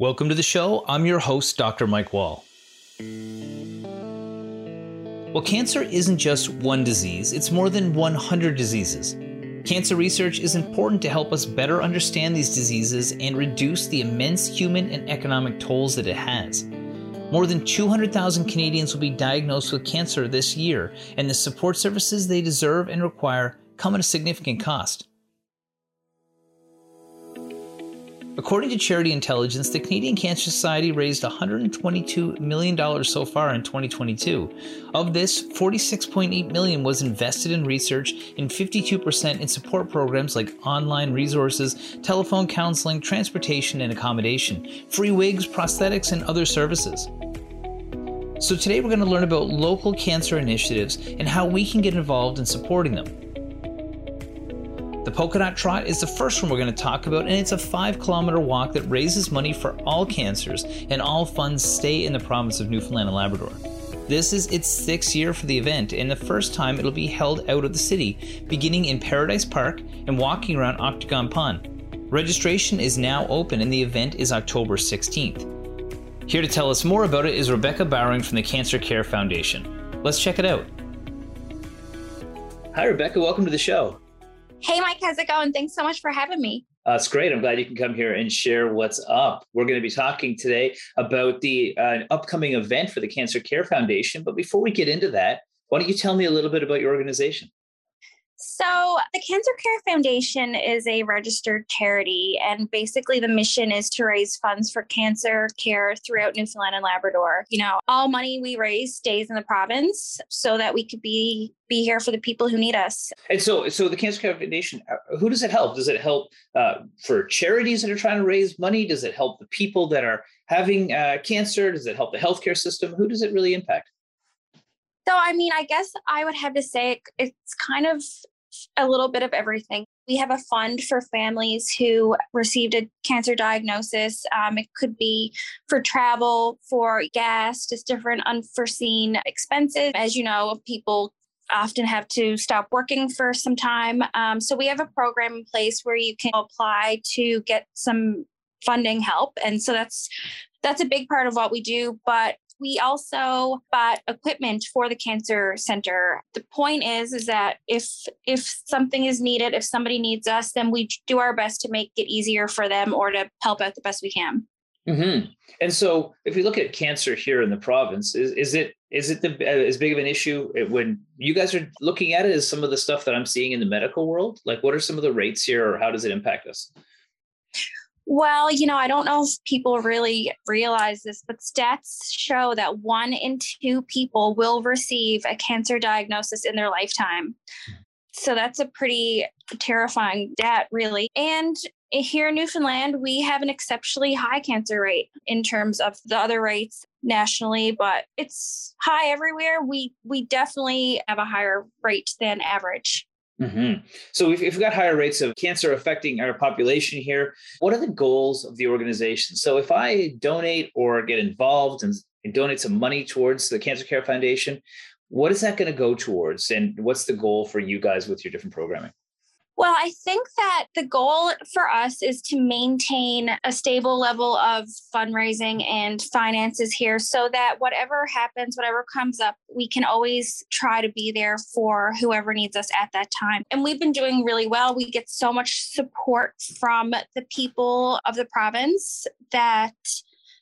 Welcome to the show. I'm your host, Dr. Mike Wall. Well, cancer isn't just one disease, it's more than 100 diseases. Cancer research is important to help us better understand these diseases and reduce the immense human and economic tolls that it has. More than 200,000 Canadians will be diagnosed with cancer this year, and the support services they deserve and require come at a significant cost. According to Charity Intelligence, the Canadian Cancer Society raised $122 million so far in 2022. Of this, $46.8 million was invested in research and 52% in support programs like online resources, telephone counseling, transportation and accommodation, free wigs, prosthetics, and other services. So today we're going to learn about local cancer initiatives and how we can get involved in supporting them. The Polka Dot Trot is the first one we're going to talk about, and it's a 5-kilometer walk that raises money for all cancers, and all funds stay in the province of Newfoundland and Labrador. This is its 6th year for the event, and the first time it'll be held out of the city, beginning in Paradise Park and walking around Octagon Pond. Registration is now open, and the event is October 16th. Here to tell us more about it is Rebecca Bowering from the Cancer Care Foundation. Let's check it out. Hi, Rebecca. Welcome to the show. Hey, Mike, how's it going? Thanks so much for having me. It's great. I'm glad you can come here and share what's up. We're going to be talking today about the upcoming event for the Cancer Care Foundation. But before we get into that, why don't you tell me a little bit about your organization? So the Cancer Care Foundation is a registered charity, and basically the mission is to raise funds for cancer care throughout Newfoundland and Labrador. You know, all money we raise stays in the province so that we could be here for the people who need us. And so the Cancer Care Foundation, who does it help? Does it help for charities that are trying to raise money? Does it help the people that are having cancer? Does it help the healthcare system? Who does it really impact? So, I mean, I guess I would have to say it's kind of a little bit of everything. We have a fund for families who received a cancer diagnosis. It could be for travel, for gas, just different unforeseen expenses. As you know, people often have to stop working for some time. So we have a program in place where you can apply to get some funding help. And so that's a big part of what we do. But we also bought equipment for the cancer center. The point is that if something is needed, if somebody needs us, then we do our best to make it easier for them or to help out the best we can. Mm-hmm. And so if you look at cancer here in the province, is it as big of an issue when you guys are looking at it as some of the stuff that I'm seeing in the medical world? Like, what are some of the rates here, or how does it impact us? Well, you know, I don't know if people really realize this, but stats show that 1 in 2 people will receive a cancer diagnosis in their lifetime. So that's a pretty terrifying stat, really. And here in Newfoundland, we have an exceptionally high cancer rate in terms of the other rates nationally, but it's high everywhere. We definitely have a higher rate than average. Mm-hmm. So if we've got higher rates of cancer affecting our population here, what are the goals of the organization? So if I donate or get involved and donate some money towards the Cancer Care Foundation, what is that going to go towards? And what's the goal for you guys with your different programming? Well, I think that the goal for us is to maintain a stable level of fundraising and finances here so that whatever happens, whatever comes up, we can always try to be there for whoever needs us at that time. And we've been doing really well. We get so much support from the people of the province that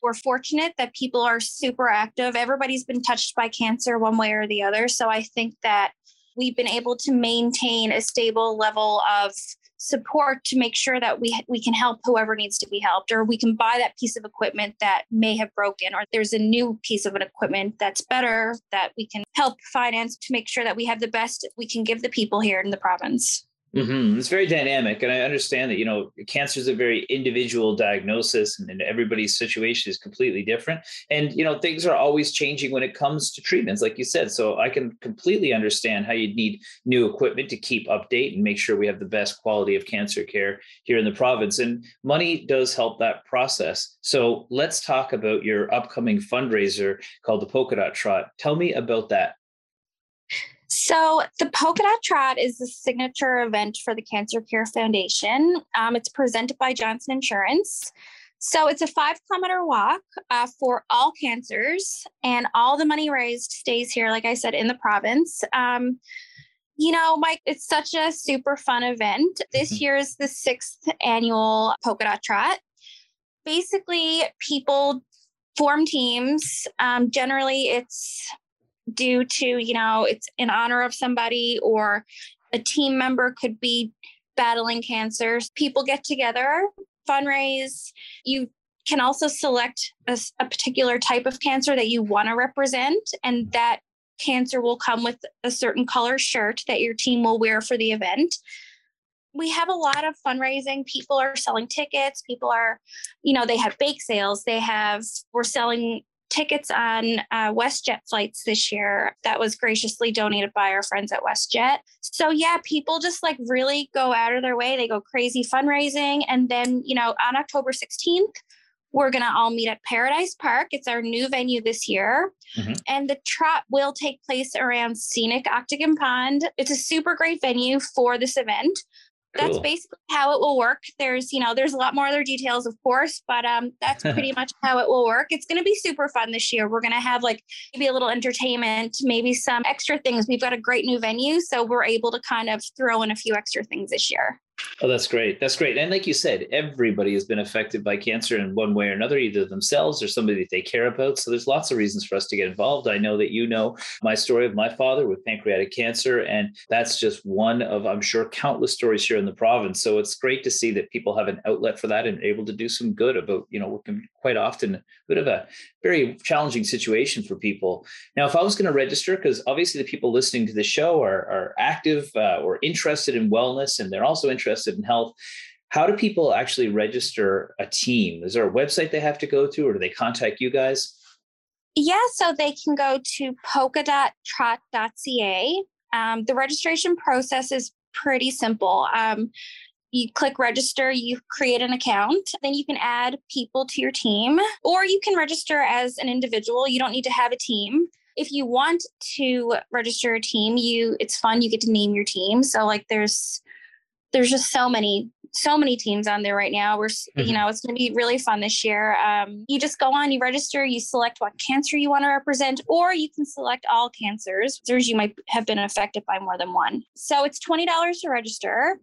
we're fortunate that people are super active. Everybody's been touched by cancer one way or the other. So I think that we've been able to maintain a stable level of support to make sure that we can help whoever needs to be helped, or we can buy that piece of equipment that may have broken, or there's a new piece of an equipment that's better that we can help finance to make sure that we have the best we can give the people here in the province. Mm-hmm. It's very dynamic. And I understand that, you know, cancer is a very individual diagnosis and everybody's situation is completely different. And, you know, things are always changing when it comes to treatments, like you said. So I can completely understand how you'd need new equipment to keep update and make sure we have the best quality of cancer care here in the province. And money does help that process. So let's talk about your upcoming fundraiser called the Polka Dot Trot. Tell me about that. So the Polka Dot Trot is the signature event for the Cancer Care Foundation. It's presented by Johnson Insurance. So it's a 5-kilometer walk for all cancers, and all the money raised stays here, like I said, in the province. You know, Mike, it's such a super fun event. This year is the 6th annual Polka Dot Trot. Basically, people form teams. Generally, it's due to, you know, it's in honor of somebody, or a team member could be battling cancer. People get together, fundraise. You can also select a particular type of cancer that you want to represent, and that cancer will come with a certain color shirt that your team will wear for the event. We have a lot of fundraising. People are selling tickets. People are, you know, they have bake sales. We're selling tickets on WestJet flights this year. That was graciously donated by our friends at WestJet. So yeah, people just like really go out of their way. They go crazy fundraising. And then, you know, on October 16th, we're going to all meet at Paradise Park. It's our new venue this year. Mm-hmm. And the trot will take place around scenic Octagon Pond. It's a super great venue for this event. Cool. That's basically how it will work. There's a lot more other details, of course, but that's pretty much how it will work. It's going to be super fun this year. We're going to have like maybe a little entertainment, maybe some extra things. We've got a great new venue, so we're able to kind of throw in a few extra things this year. Oh, that's great. That's great. And like you said, everybody has been affected by cancer in one way or another, either themselves or somebody that they care about. So there's lots of reasons for us to get involved. I know that you know my story of my father with pancreatic cancer, and that's just one of, I'm sure, countless stories here in the province. So it's great to see that people have an outlet for that and able to do some good about, you know, quite often a bit of a very challenging situation for people. Now, if I was going to register, because obviously the people listening to the show are active or interested in wellness, and they're also interested in health, how do people actually register a team? Is there a website they have to go to, or do they contact you guys? Yeah, so they can go to polkadottrot.ca. The registration process is pretty simple. You click register, you create an account, then you can add people to your team, or you can register as an individual. You don't need to have a team. If you want to register a team, it's fun. You get to name your team. So like there's just so many teams on there right now. You know, it's going to be really fun this year. You just go on, you register, you select what cancer you want to represent, or you can select all cancers. You might have been affected by more than one. So it's $20 to register.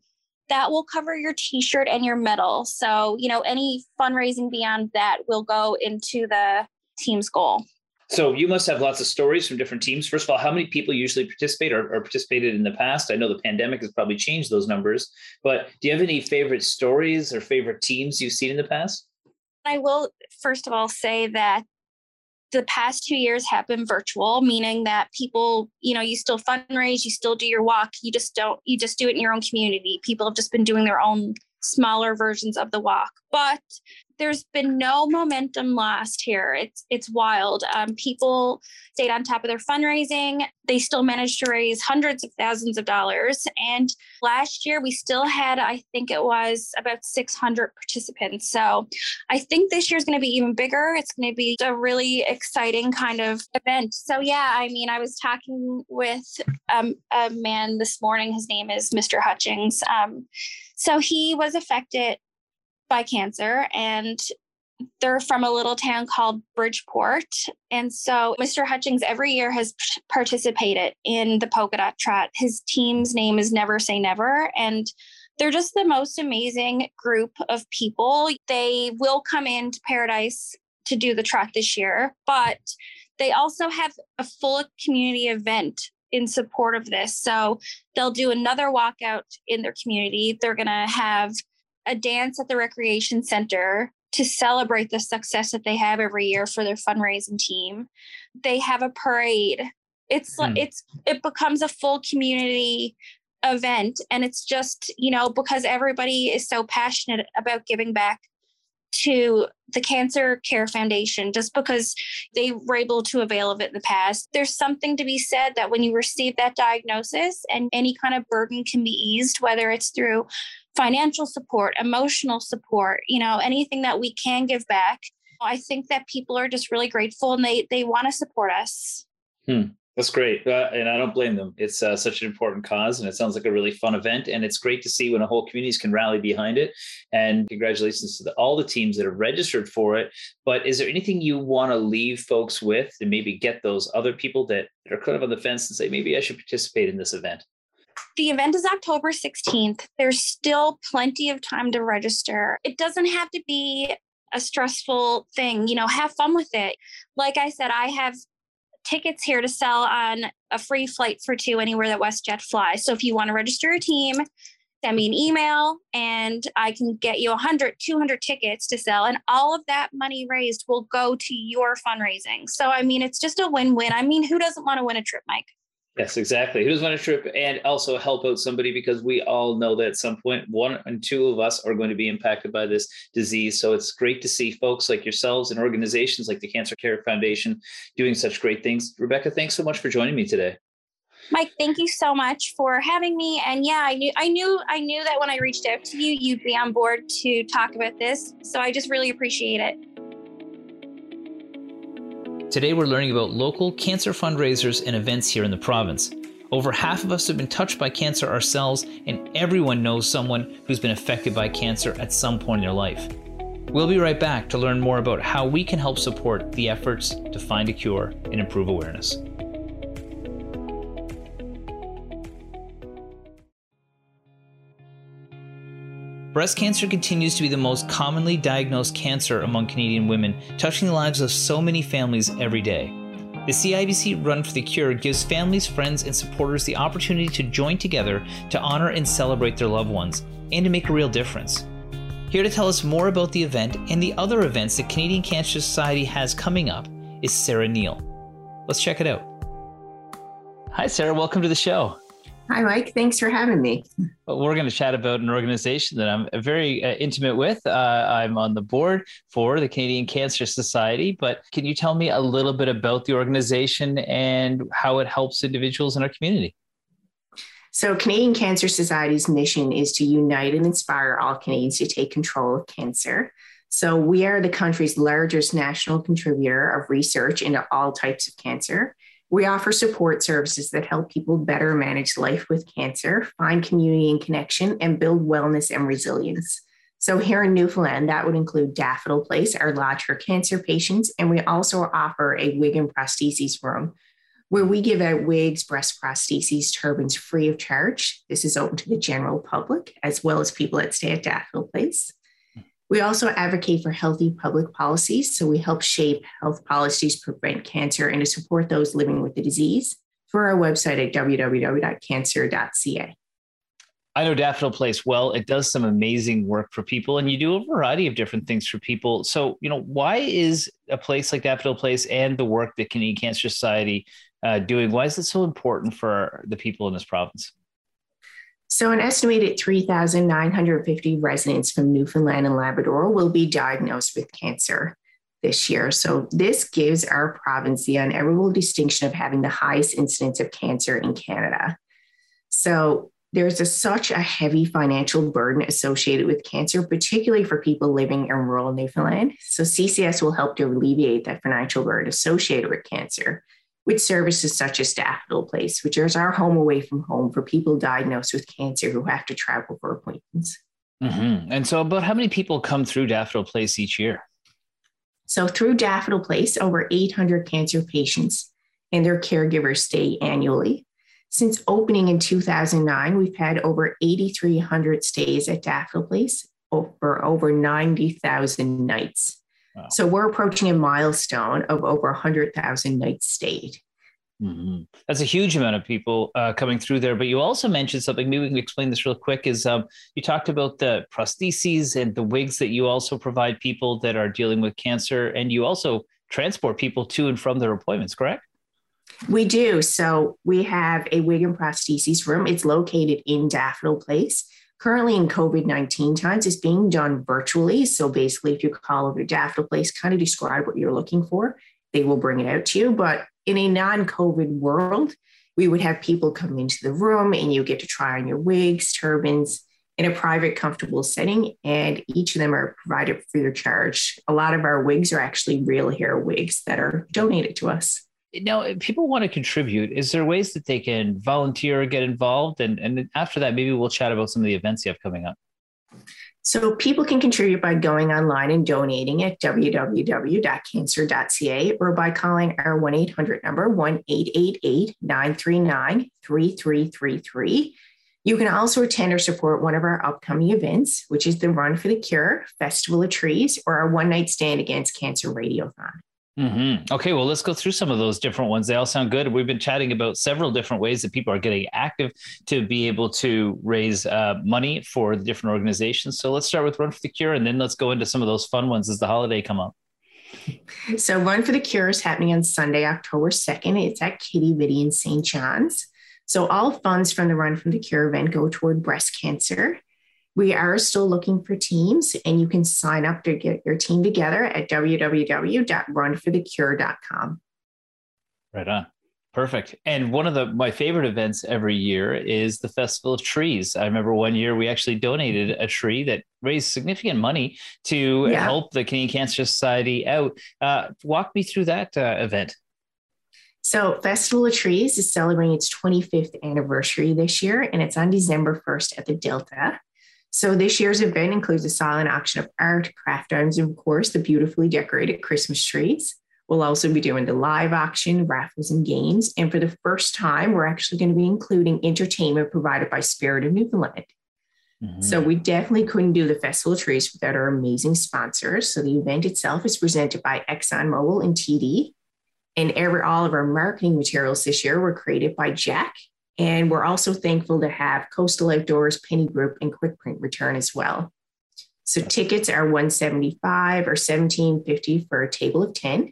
That will cover your t-shirt and your medal. So, you know, any fundraising beyond that will go into the team's goal. So you must have lots of stories from different teams. First of all, how many people usually participate or participated in the past? I know the pandemic has probably changed those numbers, but do you have any favorite stories or favorite teams you've seen in the past? I will, first of all, say that the past 2 years have been virtual, meaning that people, you know, you still fundraise, you still do your walk. You just do it in your own community. People have just been doing their own smaller versions of the walk, but there's been no momentum lost here. It's wild. People stayed on top of their fundraising. They still managed to raise hundreds of thousands of dollars. And last year we still had, I think it was about 600 participants. So I think this year's going to be even bigger. It's going to be a really exciting kind of event. So yeah, I mean, I was talking with a man this morning. His name is Mr. Hutchings. So he was affected by cancer, and they're from a little town called Bridgeport. And so Mr. Hutchings every year has participated in the Polka Dot Trot. His team's name is Never Say Never, and they're just the most amazing group of people. They will come into Paradise to do the trot this year, but they also have a full community event in support of this. So they'll do another walkout in their community. They're going to have a dance at the recreation center to celebrate the success that they have every year for their fundraising team. They have a parade. It becomes a full community event. And it's just, you know, because everybody is so passionate about giving back to the Cancer Care Foundation, just because they were able to avail of it in the past. There's something to be said that when you receive that diagnosis, and any kind of burden can be eased, whether it's through financial support, emotional support, you know, anything that we can give back. I think that people are just really grateful, and they want to support us. That's great. And I don't blame them. It's such an important cause, and it sounds like a really fun event. And it's great to see when a whole community can rally behind it. And congratulations to all the teams that are registered for it. But is there anything you want to leave folks with and maybe get those other people that are kind of on the fence and say, maybe I should participate in this event? The event is October 16th. There's still plenty of time to register. It doesn't have to be a stressful thing. You know, have fun with it. Like I said, I have tickets here to sell on a free flight for two anywhere that WestJet flies. So if you want to register a team, send me an email and I can get you 100, 200 tickets to sell. And all of that money raised will go to your fundraising. So, I mean, it's just a win-win. I mean, who doesn't want to win a trip, Mike? Yes, exactly. Who doesn't want a trip and also help out somebody, because we all know that at some point, one and two of us are going to be impacted by this disease. So it's great to see folks like yourselves and organizations like the Cancer Care Foundation doing such great things. Rebecca, thanks so much for joining me today. Mike, thank you so much for having me. And yeah, I knew that when I reached out to you, you'd be on board to talk about this. So I just really appreciate it. Today, we're learning about local cancer fundraisers and events here in the province. Over half of us have been touched by cancer ourselves, and everyone knows someone who's been affected by cancer at some point in their life. We'll be right back to learn more about how we can help support the efforts to find a cure and improve awareness. Breast cancer continues to be the most commonly diagnosed cancer among Canadian women, touching the lives of so many families every day. The CIBC Run for the Cure gives families, friends, and supporters the opportunity to join together to honor and celebrate their loved ones, and to make a real difference. Here to tell us more about the event and the other events that Canadian Cancer Society has coming up is Sarah Neal. Let's check it out. Hi, Sarah. Welcome to the show. Hi, Mike. Thanks for having me. Well, we're going to chat about an organization that I'm very intimate with. I'm on the board for the Canadian Cancer Society, but can you tell me a little bit about the organization and how it helps individuals in our community? So Canadian Cancer Society's mission is to unite and inspire all Canadians to take control of cancer. So we are the country's largest national contributor of research into all types of cancer. We offer support services that help people better manage life with cancer, find community and connection, and build wellness and resilience. So here in Newfoundland, that would include Daffodil Place, our lodge for cancer patients, and we also offer a wig and prostheses room, where we give out wigs, breast prostheses, turbans free of charge. This is open to the general public, as well as people that stay at Daffodil Place. We also advocate for healthy public policies, so we help shape health policies to prevent cancer and to support those living with the disease through our website at www.cancer.ca. I know Daffodil Place well. It does some amazing work for people, and you do a variety of different things for people. So, you know, why is a place like Daffodil Place and the work that Canadian Cancer Society doing, why is it so important for the people in this province? So an estimated 3,950 residents from Newfoundland and Labrador will be diagnosed with cancer this year. So this gives our province the unenviable distinction of having the highest incidence of cancer in Canada. So there's such a heavy financial burden associated with cancer, particularly for people living in rural Newfoundland. So CCS will help to alleviate that financial burden associated with cancer, with services such as Daffodil Place, which is our home away from home for people diagnosed with cancer who have to travel for appointments. Mm-hmm. And so about how many people come through Daffodil Place each year? So through Daffodil Place, over 800 cancer patients and their caregivers stay annually. Since opening in 2009, we've had over 8,300 stays at Daffodil Place for over 90,000 nights. Wow. So we're approaching a milestone of over 100,000 nights stayed. Mm-hmm. That's a huge amount of people coming through there. But you also mentioned something, maybe we can explain this real quick, is you talked about the prostheses and the wigs that you also provide people that are dealing with cancer, and you also transport people to and from their appointments, correct? We do. So we have a wig and prostheses room. It's located in Daffodil Place. Currently in COVID-19 times, it's being done virtually. So basically, if you call over to Daffodil Place, kind of describe what you're looking for, they will bring it out to you. But in a non-COVID world, we would have people come into the room and you get to try on your wigs, turbans in a private, comfortable setting. And each of them are provided free of charge. A lot of our wigs are actually real hair wigs that are donated to us. Now, if people want to contribute, is there ways that they can volunteer or get involved? And after that, maybe we'll chat about some of the events you have coming up. So people can contribute by going online and donating at www.cancer.ca or by calling our 1-800 number 1-888-939-3333. You can also attend or support one of our upcoming events, which is the Run for the Cure, Festival of Trees, or our one-night stand against cancer radiothon. Mm-hmm. Okay, well, let's go through some of those different ones. They all sound good. We've been chatting about several different ways that people are getting active to be able to raise money for the different organizations. So let's start with Run for the Cure, and then let's go into some of those fun ones as the holiday come up. So Run for the Cure is happening on Sunday, October 2nd. It's at Quidi Vidi in St. John's. So all funds from the Run for the Cure event go toward breast cancer. We are still looking for teams, and you can sign up to get your team together at www.runforthecure.com. Right on. Perfect. And one of my favorite events every year is the Festival of Trees. I remember one year we actually donated a tree that raised significant money to help the Canadian Cancer Society out. Walk me through that event. So Festival of Trees is celebrating its 25th anniversary this year, and it's on December 1st at the Delta. So this year's event includes a silent auction of art, craft items, and of course, the beautifully decorated Christmas trees. We'll also be doing the live auction, raffles, and games. And for the first time, we're actually going to be including entertainment provided by Spirit of Newfoundland. Mm-hmm. So we definitely couldn't do the Festival of Trees without our amazing sponsors. So the event itself is presented by ExxonMobil and TD. And all of our marketing materials this year were created by Jack. And we're also thankful to have Coastal Outdoors, Penny Group, and Quick Print return as well. So tickets are $175 or $17.50 for a table of 10.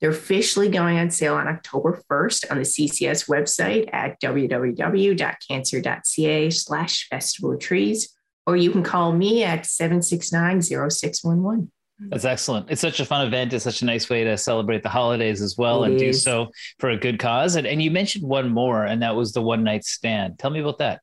They're officially going on sale on October 1st on the CCS website at www.cancer.ca/Festival of Trees, or you can call me at 769-0611. That's excellent. It's such a fun event. It's such a nice way to celebrate the holidays as well and do so for a good cause. And you mentioned one more, and that was the one night stand. Tell me about that.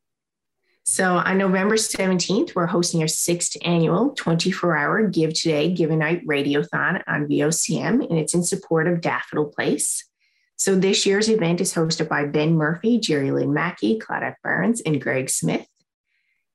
So on November 17th, we're hosting our 6th annual 24-hour Give Today, Give a Night Radiothon on VOCM, and it's in support of Daffodil Place. So this year's event is hosted by Ben Murphy, Jerry Lynn Mackey, Claudette Burns, and Greg Smith.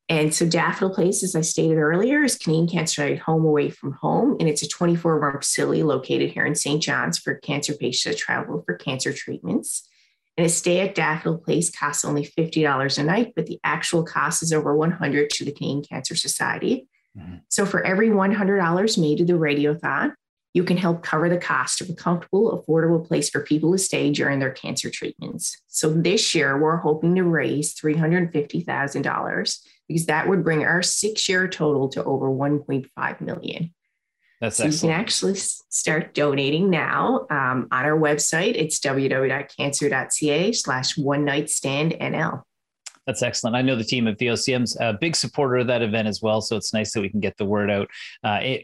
And so Daffodil Place, as I stated earlier, is Canadian Cancer Society Home Away from Home. And it's a 24-hour facility located here in St. John's for cancer patients that travel for cancer treatments. And a stay at Daffodil Place costs only $50 a night, but the actual cost is over $100 to the Canadian Cancer Society. Mm-hmm. So for every $100 made to the radiothon, you can help cover the cost of a comfortable, affordable place for people to stay during their cancer treatments. So this year, we're hoping to raise $350,000 because that would bring our 6-year total to over $1.5 million. That's excellent. So you can actually start donating now on our website. It's www.cancer.ca/one-night-stand-nl. That's excellent. I know the team at VOCM's a big supporter of that event as well. So it's nice that we can get the word out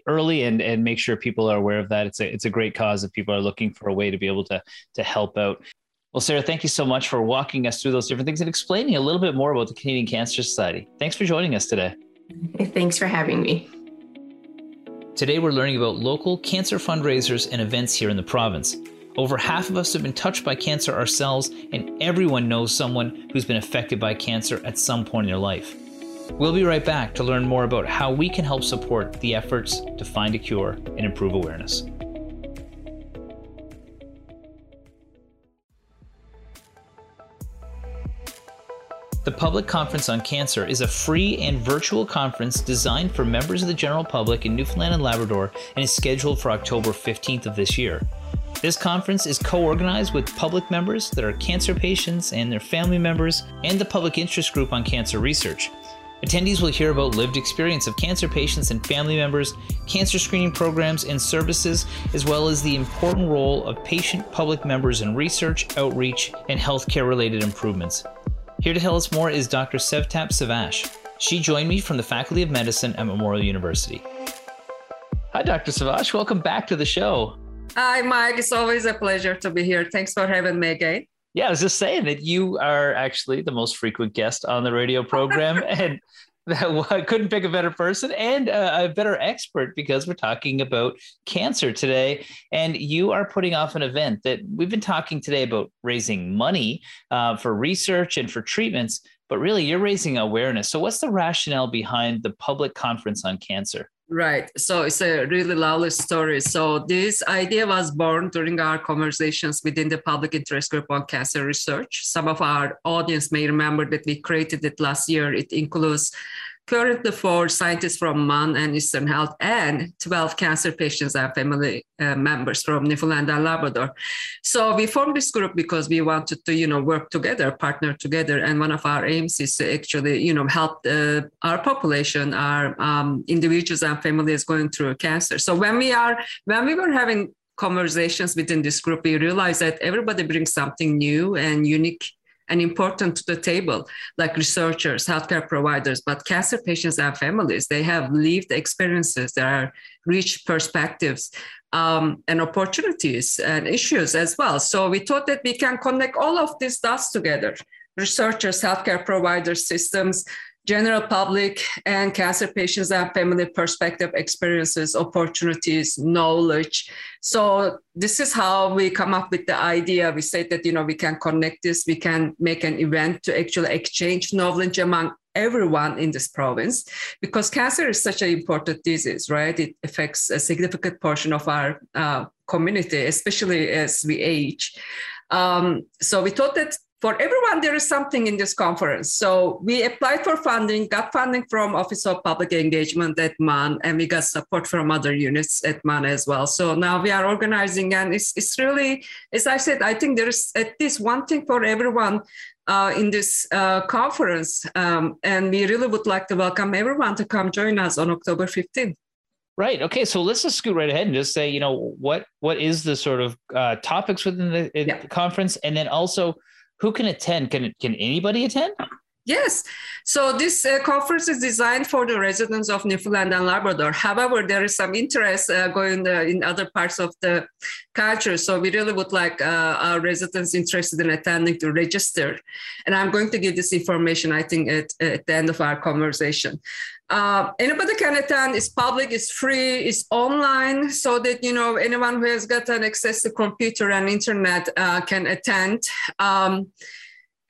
early and make sure people are aware of that. It's a great cause if people are looking for a way to be able to help out. Well, Sarah, thank you so much for walking us through those different things and explaining a little bit more about the Canadian Cancer Society. Thanks for joining us today. Thanks for having me. Today, we're learning about local cancer fundraisers and events here in the province. Over half of us have been touched by cancer ourselves, and everyone knows someone who's been affected by cancer at some point in their life. We'll be right back to learn more about how we can help support the efforts to find a cure and improve awareness. The Public Conference on Cancer is a free and virtual conference designed for members of the general public in Newfoundland and Labrador and is scheduled for October 15th of this year. This conference is co-organized with public members that are cancer patients and their family members and the Public Interest Group on Cancer Research. Attendees will hear about lived experience of cancer patients and family members, cancer screening programs and services, as well as the important role of patient public members in research, outreach, and healthcare-related improvements. Here to tell us more is Dr. Sevtap Savas. She joined me from the Faculty of Medicine at Memorial University. Hi, Dr. Savas. Welcome back to the show. Hi, Mike. It's always a pleasure to be here. Thanks for having me again. Yeah, I was just saying that you are actually the most frequent guest on the radio program. And I couldn't pick a better person and a better expert, because we're talking about cancer today. And you are putting off an event that we've been talking today about raising money for research and for treatments, but really you're raising awareness. So what's the rationale behind the Public Conference on Cancer? Right. So it's a really lovely story. So this idea was born during our conversations within the Public Interest Group on Cancer Research. Some of our audience may remember that we created it last year. It includes currently 4 scientists from Munn and Eastern Health and 12 cancer patients and family members from Newfoundland and Labrador. So we formed this group because we wanted to, work together, partner together. And one of our aims is to actually, help our population, our individuals and families going through cancer. So when we were having conversations within this group, we realized that everybody brings something new and unique and important to the table, like researchers, healthcare providers, but cancer patients and families, they have lived experiences, there are rich perspectives and opportunities and issues as well. So we thought that we can connect all of these dots together, researchers, healthcare providers, systems, general public, and cancer patients and family perspective, experiences, opportunities, knowledge. So this is how we come up with the idea. We said that, we can connect this, we can make an event to actually exchange knowledge among everyone in this province, because cancer is such an important disease, right? It affects a significant portion of our community, especially as we age. So we thought that for everyone, there is something in this conference. So we applied for funding, got funding from Office of Public Engagement at Munn, and we got support from other units at Munn as well. So now we are organizing, and it's really, as I said, I think there is at least one thing for everyone in this conference. And we really would like to welcome everyone to come join us on October 15th. Right. Okay. So let's just scoot right ahead and just say, what is the sort of topics within the conference? And then also, who can attend? Can anybody attend? Yes. So this conference is designed for the residents of Newfoundland and Labrador. However, there is some interest going in other parts of the culture. So we really would like our residents interested in attending to register. And I'm going to give this information, I think, at the end of our conversation. Anybody can attend. It's public, it's free, it's online, so that, anyone who has got an access to computer and internet can attend.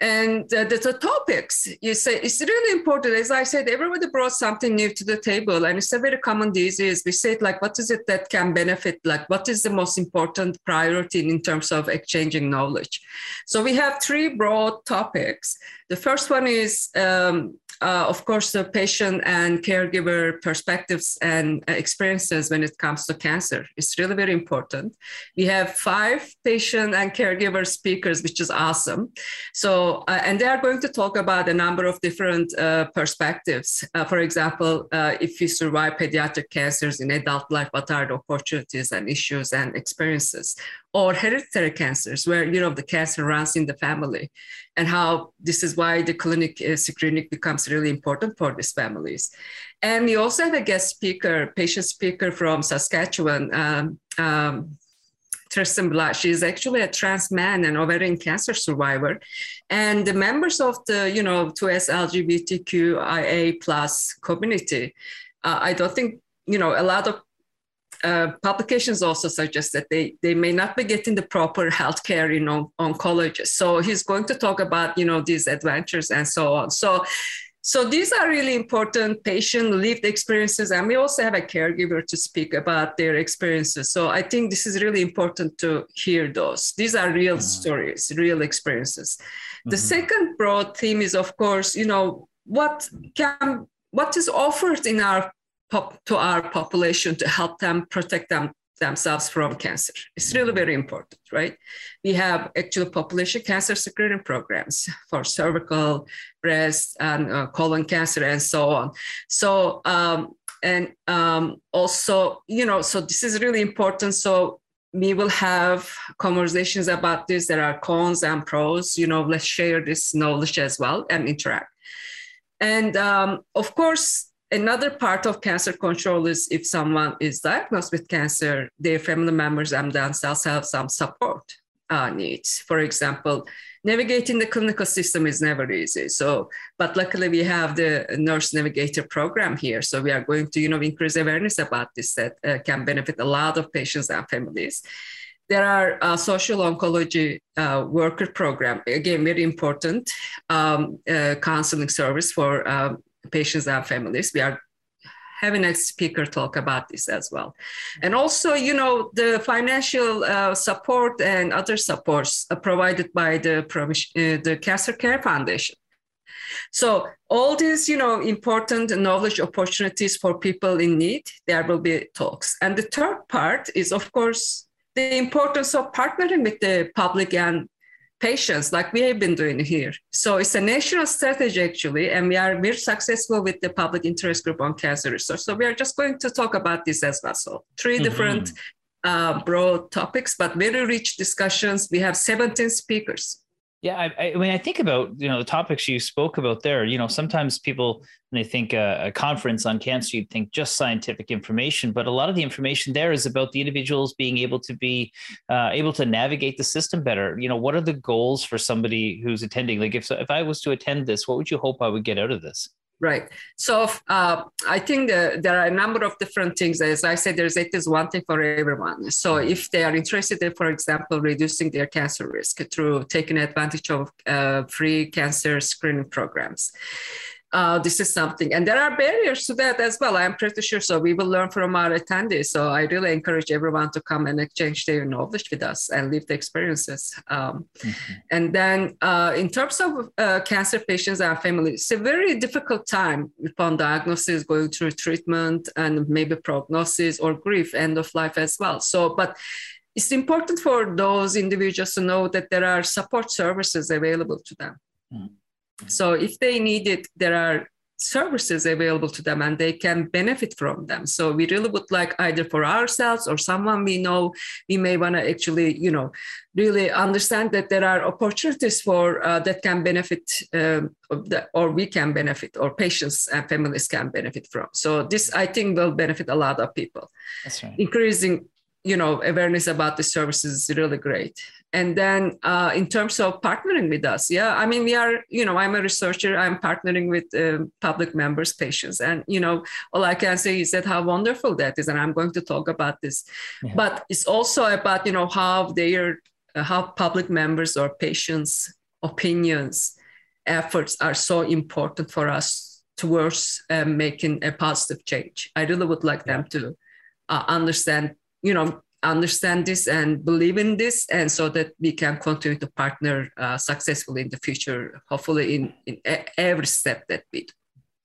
And the topics, you say, it's really important. As I said, everybody brought something new to the table, and it's a very common disease. We said, what is it that can benefit? What is the most important priority in terms of exchanging knowledge? So we have 3 broad topics. The first one is, of course, the patient and caregiver perspectives and experiences when it comes to cancer. It's really very important. We have 5 patient and caregiver speakers, which is awesome. So, and they are going to talk about a number of different perspectives. For example, if you survive pediatric cancers in adult life, what are the opportunities and issues and experiences? Or hereditary cancers, where, the cancer runs in the family, and how this is why the screening becomes really important for these families. And we also have a guest speaker, patient speaker from Saskatchewan, Tristan Blatt. She is actually a trans man and ovarian cancer survivor. And the members of the, 2S LGBTQIA plus community, I don't think, a lot of publications also suggest that they may not be getting the proper healthcare in oncologists. So he's going to talk about, these adventures and so on. So these are really important patient lived experiences. And we also have a caregiver to speak about their experiences. So I think this is really important to hear those. These are real stories, real experiences. Mm-hmm. The second broad theme is, of course, what is offered in our to our population to help them protect themselves from cancer. It's really very important, right? We have actual population cancer screening programs for cervical, breast, and colon cancer, and so on. So, also, so this is really important. So we will have conversations about this. There are cons and pros, let's share this knowledge as well and interact. And of course, another part of cancer control is if someone is diagnosed with cancer, their family members and themselves have some support needs. For example, navigating the clinical system is never easy. So, but luckily we have the nurse navigator program here. So we are going to, increase awareness about this that can benefit a lot of patients and families. There are social oncology worker program, again, very important counseling service for patients and families. We are having a speaker talk about this as well. And also, the financial support and other supports are provided by the Cancer Care Foundation. So all these, important knowledge opportunities for people in need, there will be talks. And the third part is, of course, the importance of partnering with the public and patients like we have been doing here. So it's a national strategy, actually, and we are very successful with the Public Interest Group on Cancer Research. So we are just going to talk about this as well. So three different broad topics, but very rich discussions. We have 17 speakers. Yeah, I mean, I think about, the topics you spoke about there, sometimes people, when they think a conference on cancer, you'd think just scientific information, but a lot of the information there is about the individuals being able to be able to navigate the system better. What are the goals for somebody who's attending? Like if I was to attend this, what would you hope I would get out of this? Right. So I think there are a number of different things. As I said, there's at least one thing for everyone. So if they are interested in, for example, reducing their cancer risk through taking advantage of free cancer screening programs, this is something. And there are barriers to that as well, I'm pretty sure. So we will learn from our attendees. So I really encourage everyone to come and exchange their knowledge with us and live the experiences. And then in terms of cancer patients and families, it's a very difficult time upon diagnosis, going through treatment and maybe prognosis or grief, end of life as well. So, but it's important for those individuals to know that there are support services available to them. So if they need it, there are services available to them and they can benefit from them. So we really would like either for ourselves or someone we know, we may want to actually, really understand that there are opportunities for that can benefit or we can benefit or patients and families can benefit from. So this, I think, will benefit a lot of people. That's right. Increasing awareness about the services is really great. And then in terms of partnering with us, I mean, we are, I'm a researcher, I'm partnering with public members, patients, and, all I can say is that how wonderful that is. And I'm going to talk about this, but it's also about, how public members or patients' opinions, efforts are so important for us towards making a positive change. I really would like them to understand this and believe in this, and so that we can continue to partner successfully in the future, hopefully in every step that we do.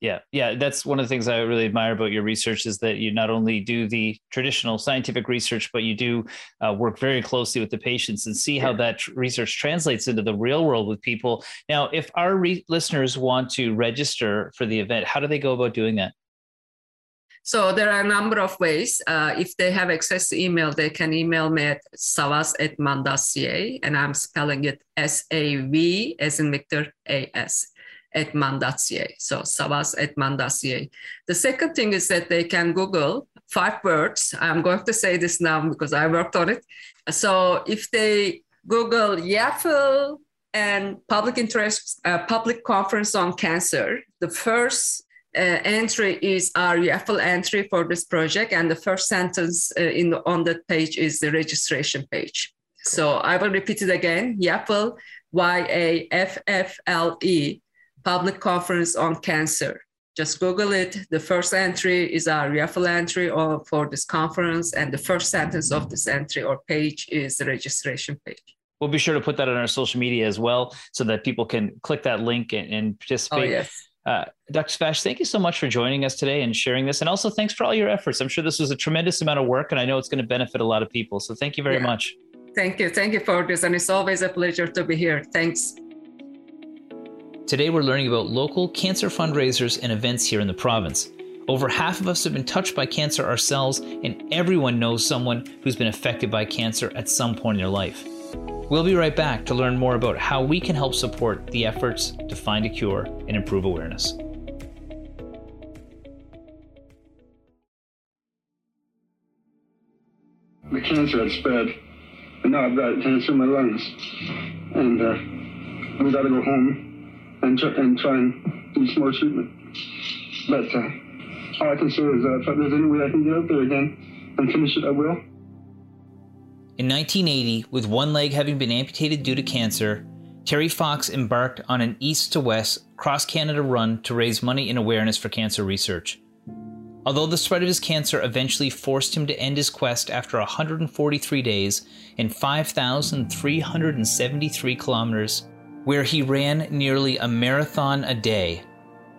Yeah. That's one of the things I really admire about your research is that you not only do the traditional scientific research, but you do work very closely with the patients and see how that research translates into the real world with people. Now, if our listeners want to register for the event, how do they go about doing that? So there are a number of ways. If they have access to email, they can email me at savas@munn.ca, and I'm spelling it S-A-V as in Victor A-S at munn.ca. So savas@munn.ca. The second thing is that they can Google 5 words. I'm going to say this now because I worked on it. So if they Google YAFL and public conference on cancer, the first entry is our YAFL entry for this project, and the first sentence on that page is the registration page. Cool. So I will repeat it again: YAFL, YAFFLE, Public Conference on Cancer. Just Google it. The first entry is our YAFL entry for this conference, and the first sentence of this entry or page is the registration page. We'll be sure to put that on our social media as well, so that people can click that link and participate. Oh, yes. Dr. Savas, thank you so much for joining us today and sharing this. And also thanks for all your efforts. I'm sure this was a tremendous amount of work, and I know it's going to benefit a lot of people. So thank you very much. Thank you. Thank you for this. And it's always a pleasure to be here. Thanks. Today, we're learning about local cancer fundraisers and events here in the province. Over half of us have been touched by cancer ourselves, and everyone knows someone who's been affected by cancer at some point in their life. We'll be right back to learn more about how we can help support the efforts to find a cure and improve awareness. The cancer had spread now I've got cancer in my lungs, and we got to go home and try and do some more treatment. But all I can say is that if there's any way I can get out there again and finish it, I will. In 1980, with one leg having been amputated due to cancer, Terry Fox embarked on an east-to-west cross-Canada run to raise money and awareness for cancer research. Although the spread of his cancer eventually forced him to end his quest after 143 days and 5,373 kilometers, where he ran nearly a marathon a day,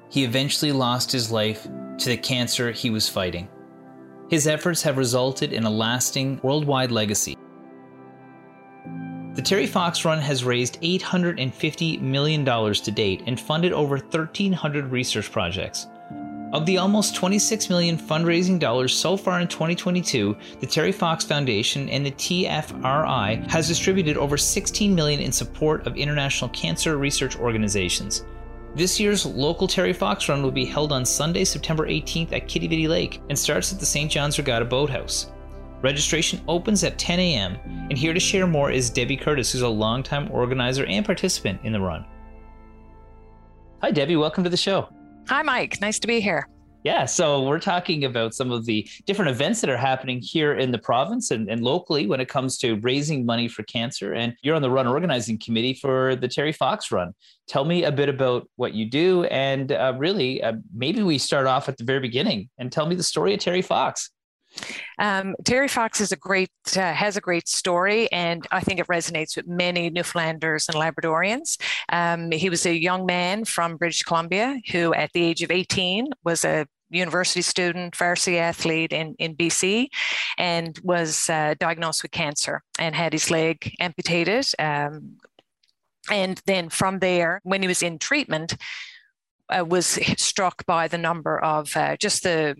he eventually lost his life to the cancer he was fighting. His efforts have resulted in a lasting worldwide legacy. The Terry Fox Run has raised $850 million to date and funded over 1,300 research projects. Of the almost $26 million fundraising dollars so far in 2022, the Terry Fox Foundation and the TFRI has distributed over $16 million in support of international cancer research organizations. This year's local Terry Fox Run will be held on Sunday, September 18th at Quidi Vidi Lake and starts at the St. John's Regatta Boathouse. Registration opens at 10 a.m. and here to share more is Debbie Curtis, who's a longtime organizer and participant in the run. Hi Debbie, welcome to the show. Hi Mike, nice to be here. Yeah, so we're talking about some of the different events that are happening here in the province and locally when it comes to raising money for cancer. And you're on the Run Organizing Committee for the Terry Fox Run. Tell me a bit about what you do. And really, maybe we start off at the very beginning and tell me the story of Terry Fox. Terry Fox is has a great story, and I think it resonates with many Newfoundlanders and Labradorians. He was a young man from British Columbia who at the age of 18 was a university student, varsity athlete in BC, and was diagnosed with cancer and had his leg amputated. And then from there, when he was in treatment, was struck by the number of just the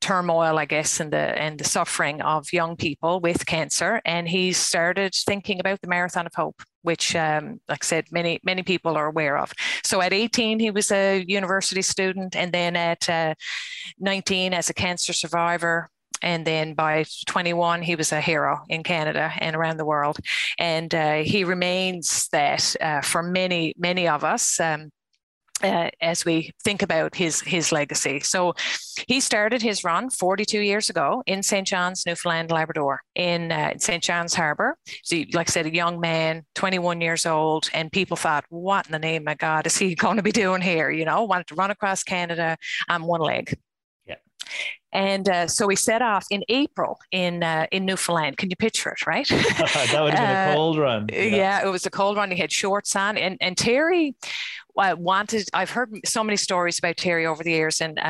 turmoil, I guess, and the suffering of young people with cancer. And he started thinking about the Marathon of Hope, which, like I said, many people are aware of. So at 18, he was a university student, and then at 19, as a cancer survivor. And then by 21, he was a hero in Canada and around the world. And he remains that for many, many of us. As we think about his legacy. So he started his run 42 years ago in St. John's, Newfoundland, Labrador, in St. John's Harbour. So, like I said, a young man, 21 years old, and people thought, what in the name of God is he going to be doing here? You know, wanted to run across Canada on one leg. Yeah. And so we set off in April in Newfoundland. Can you picture it, right? That would have been a cold run. Yeah, it was a cold run. He had shorts on. And Terry wanted, I've heard so many stories about Terry over the years. And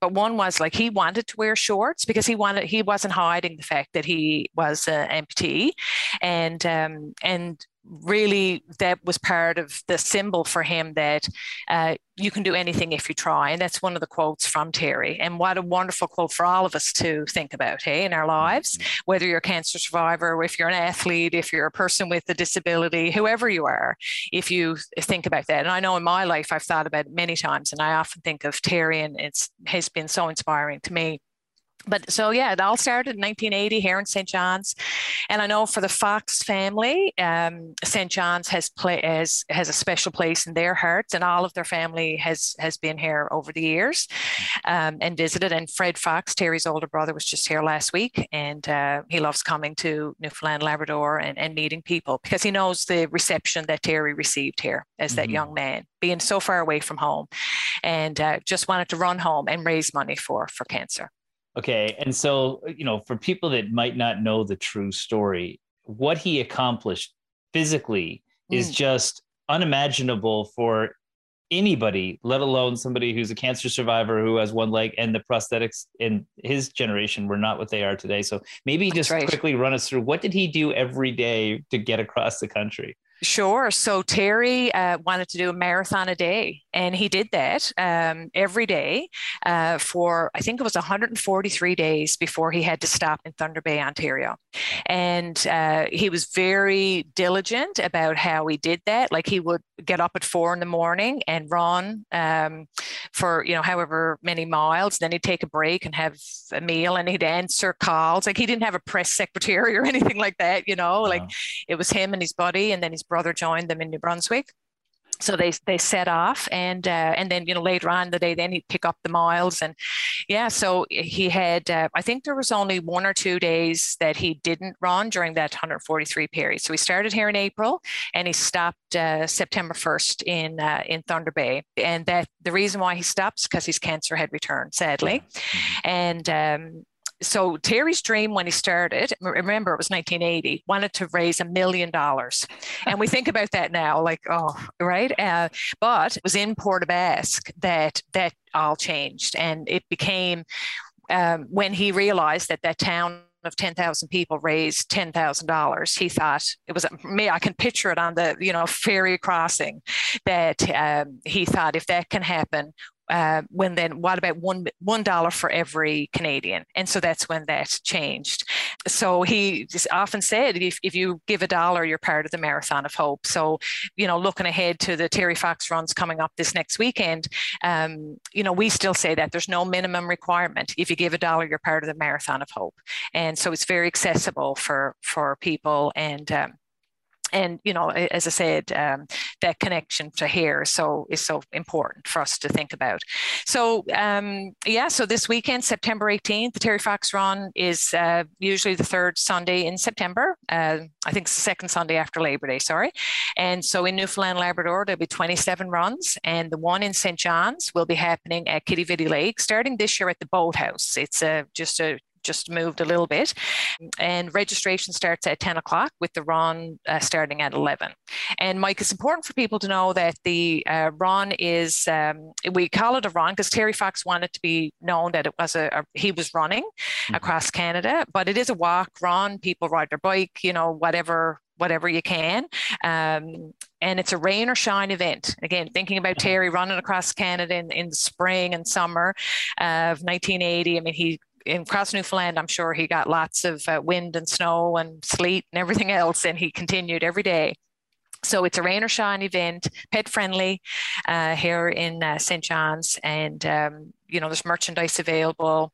but one was like he wanted to wear shorts because he wasn't hiding the fact that he was an amputee. And really that was part of the symbol for him that you can do anything if you try. And that's one of the quotes from Terry. And what a wonderful quote for all of us to think about, hey, in our lives, whether you're a cancer survivor, if you're an athlete, if you're a person with a disability, whoever you are, if you think about that. And I know in my life, I've thought about it many times, and I often think of Terry, and it has been so inspiring to me. But so, yeah, it all started in 1980 here in St. John's. And I know for the Fox family, St. John's has a special place in their hearts, and all of their family has been here over the years and visited. And Fred Fox, Terry's older brother, was just here last week, and he loves coming to Newfoundland, Labrador and meeting people because he knows the reception that Terry received here as that young man, being so far away from home, and just wanted to run home and raise money for cancer. Okay. And so, you know, for people that might not know the true story, what he accomplished physically is just unimaginable for anybody, let alone somebody who's a cancer survivor who has one leg, and the prosthetics in his generation were not what they are today. So maybe just quickly run us through, what did he do every day to get across the country? Sure. So Terry wanted to do a marathon a day, and he did that every day for, I think it was 143 days before he had to stop in Thunder Bay, Ontario. And he was very diligent about how he did that. Like, he would get up at 4 in the morning and run for, you know, however many miles. Then he'd take a break and have a meal, and he'd answer calls. Like, he didn't have a press secretary or anything like that, you know, like it was him and his buddy, and then his brother joined them in New Brunswick. So they set off, and then, you know, later on in the day, then he'd pick up the miles. And yeah, so he had, I think there was only 1 or 2 days that he didn't run during that 143 period. So he started here in April, and he stopped September 1st in Thunder Bay. And that the reason why he stops, because his cancer had returned, sadly. And so Terry's dream when he started, remember it was 1980, wanted to raise $1 million. And we think about that now, like, oh, right. But it was in Port-au-Basque that all changed. And it became when he realized that town of 10,000 people raised $10,000. He thought it was me. I can picture it on the, you know, ferry crossing, that he thought, if that can happen, when then what about $1 for every Canadian? And so that's when that changed. So he just often said, if you give $1, you're part of the Marathon of Hope. So, you know, looking ahead to the Terry Fox Runs coming up this next weekend, you know, we still say that there's no minimum requirement. If you give $1, you're part of the Marathon of Hope. And so it's very accessible for people. And, you know, as I said, that connection to hair is so important for us to think about. So, yeah, so this weekend, September 18th, the Terry Fox Run is usually the third Sunday in September. I think it's the second Sunday after Labor Day, sorry. And so in Newfoundland, Labrador, there'll be 27 runs. And the one in St. John's will be happening at Quidi Vidi Lake, starting this year at the boathouse. It's just moved a little bit, and registration starts at 10 o'clock with the run starting at 11. And Mike, it's important for people to know that the run is, we call it a run because Terry Fox wanted to be known that it was he was running across Canada, but it is a walk, run, people ride their bike, you know, whatever you can. And it's a rain or shine event. Again, thinking about Terry running across Canada in the spring and summer of 1980, I mean, across Newfoundland, I'm sure he got lots of wind and snow and sleet and everything else, and he continued every day. So it's a rain or shine event, pet friendly here in St. John's, and you know, there's merchandise available.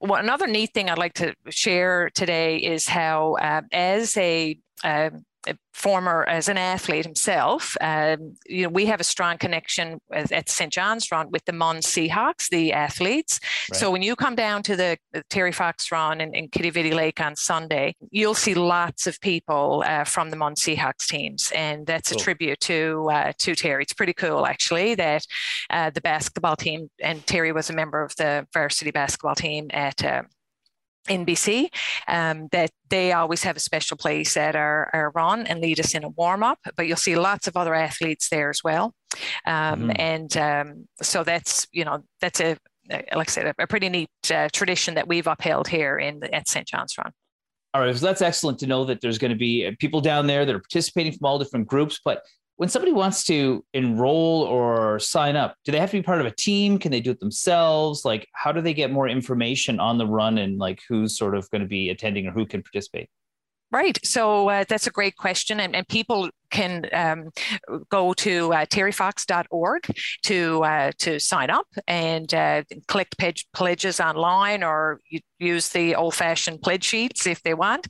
Well, another neat thing I'd like to share today is how, as an athlete himself, you know, we have a strong connection at St. John's Run with the Munn Seahawks, the athletes. Right. So when you come down to the Terry Fox Run in Quidi Vidi Lake on Sunday, you'll see lots of people from the Munn Seahawks teams, and that's cool. A tribute to Terry. It's pretty cool, actually, that the basketball team, and Terry was a member of the varsity basketball team at in BC, that they always have a special place at our run and lead us in a warm-up, but you'll see lots of other athletes there as well. And so that's, you know, that's like I said, a pretty neat tradition that we've upheld here at St. John's Run. All right. So that's excellent to know that there's going to be people down there that are participating from all different groups, but when somebody wants to enroll or sign up, do they have to be part of a team? Can they do it themselves? Like, how do they get more information on the run and like who's sort of going to be attending or who can participate? Right. So that's a great question. And people can go to terryfox.org to sign up and collect pledges online, or use the old-fashioned pledge sheets if they want.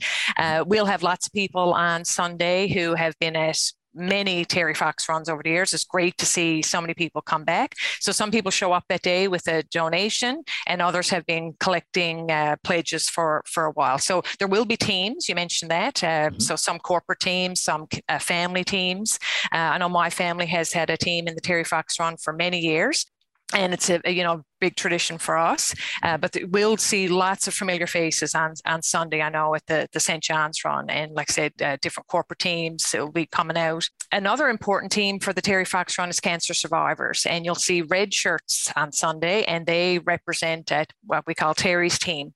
We'll have lots of people on Sunday who have been at many Terry Fox runs over the years. It's great to see so many people come back. So some people show up that day with a donation, and others have been collecting pledges for a while. So there will be teams. You mentioned that. So some corporate teams, some family teams. I know my family has had a team in the Terry Fox Run for many years. And it's a, you know, big tradition for us, but we'll see lots of familiar faces on Sunday, I know, at the St. John's Run. And like I said, different corporate teams will be coming out. Another important team for the Terry Fox Run is cancer survivors. And you'll see red shirts on Sunday, and they represent what we call Terry's team.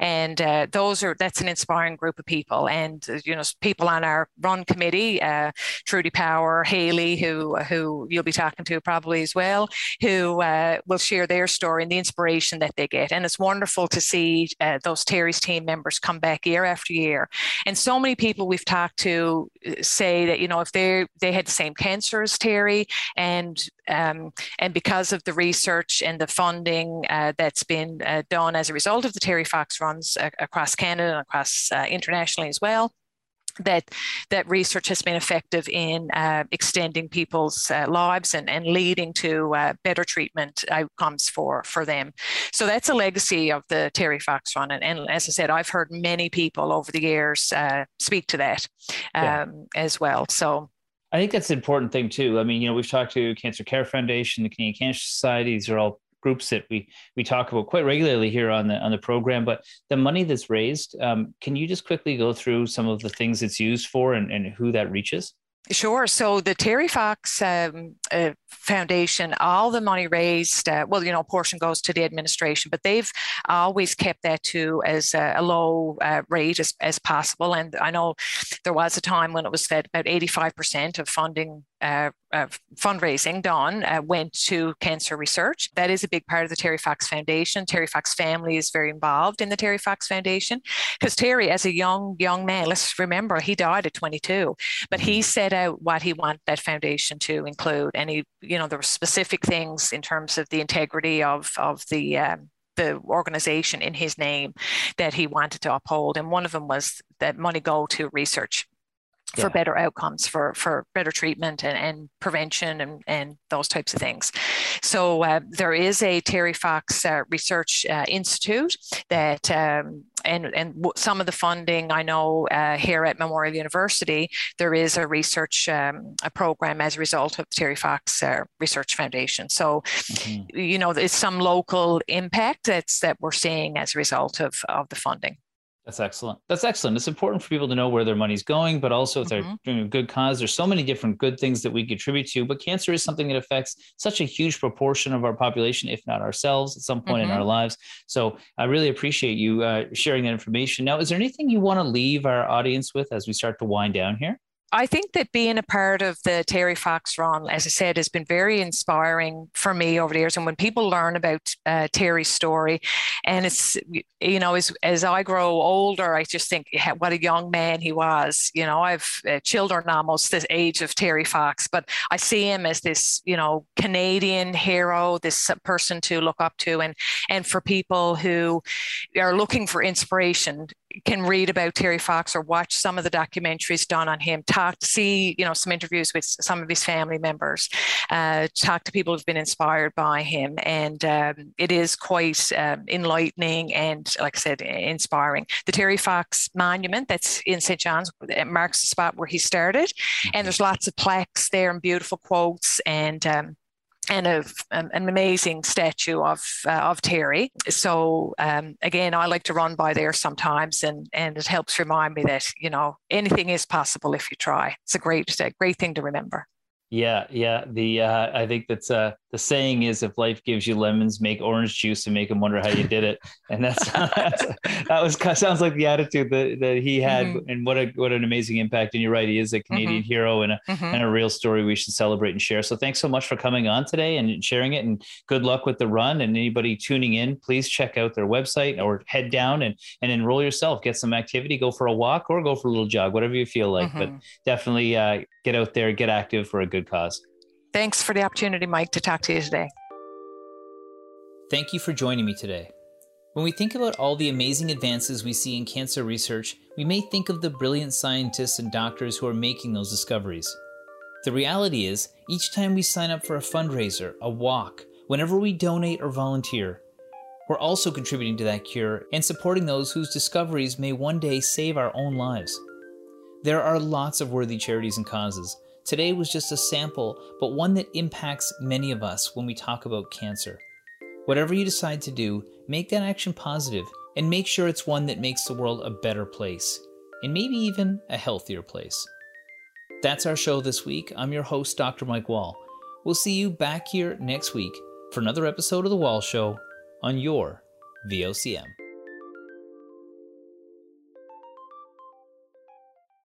And that's an inspiring group of people. And, you know, people on our run committee, Trudy Power, Haley, who you'll be talking to probably as well, who will share their story and the inspiration that they get. And it's wonderful to see those Terry's team members come back year after year. And so many people we've talked to say that, you know, if they had the same cancer as Terry, and because of the research and the funding that's been done as a result of the Terry Fox Runs across Canada and across internationally as well, that research has been effective in extending people's lives and leading to better treatment outcomes for them. So that's a legacy of the Terry Fox Run. And as I said, I've heard many people over the years speak to that as well. So I think that's an important thing too. I mean, you know, we've talked to Cancer Care Foundation, the Canadian Cancer Society. These are all groups that we talk about quite regularly here on the program. But the money that's raised, can you just quickly go through some of the things it's used for and who that reaches? Sure. So the Terry Fox Foundation, all the money raised, a portion goes to the administration, but they've always kept that to as a low rate as possible. And I know there was a time when it was that about 85% of funding fundraising done went to cancer research. That is a big part of the Terry Fox Foundation. Terry Fox family is very involved in the Terry Fox Foundation because Terry, as a young man, let's remember he died at 22, but he set out what he wanted that foundation to include, and he, you know, there were specific things in terms of the integrity of the organization in his name that he wanted to uphold, and one of them was that money go to research. For better outcomes, for better treatment and prevention and those types of things. So there is a Terry Fox Research Institute that, and some of the funding I know here at Memorial University, there is a research a program as a result of the Terry Fox Research Foundation. So, you know, it's some local impact that we're seeing as a result of the funding. That's excellent. It's important for people to know where their money's going, but also if they're doing a good cause, there's so many different good things that we contribute to, but cancer is something that affects such a huge proportion of our population, if not ourselves, at some point in our lives. So I really appreciate you sharing that information. Now, is there anything you want to leave our audience with as we start to wind down here? I think that being a part of the Terry Fox Run, as I said, has been very inspiring for me over the years. And when people learn about Terry's story, and it's, you know, as I grow older, I just think what a young man he was. You know, I've children almost the age of Terry Fox, but I see him as this, you know, Canadian hero, this person to look up to, and for people who are looking for inspiration, can read about Terry Fox or watch some of the documentaries done on him, see, you know, some interviews with some of his family members, talk to people who've been inspired by him. And it is quite enlightening and, like I said, inspiring. The Terry Fox Monument that's in St. John's marks the spot where he started. And there's lots of plaques there and beautiful quotes and an amazing statue of Terry. So again, I like to run by there sometimes, and it helps remind me that, you know, anything is possible if you try. It's a great thing to remember. Yeah. I think that's the saying is, if life gives you lemons, make orange juice and make them wonder how you did it. And sounds like the attitude that he had, and what an amazing impact. And you're right, he is a Canadian hero and a real story we should celebrate and share. So thanks so much for coming on today and sharing it, and good luck with the run. And anybody tuning in, please check out their website or head down and enroll yourself, get some activity, go for a walk or go for a little jog, whatever you feel like, but definitely get out there, get active for a good cause. Thanks for the opportunity, Mike, to talk to you today. Thank you for joining me today. When we think about all the amazing advances we see in cancer research, we may think of the brilliant scientists and doctors who are making those discoveries. The reality is, each time we sign up for a fundraiser, a walk, whenever we donate or volunteer, we're also contributing to that cure and supporting those whose discoveries may one day save our own lives. There are lots of worthy charities and causes. Today was just a sample, but one that impacts many of us when we talk about cancer. Whatever you decide to do, make that action positive and make sure it's one that makes the world a better place, and maybe even a healthier place. That's our show this week. I'm your host, Dr. Mike Wall. We'll see you back here next week for another episode of The Wall Show on your VOCM.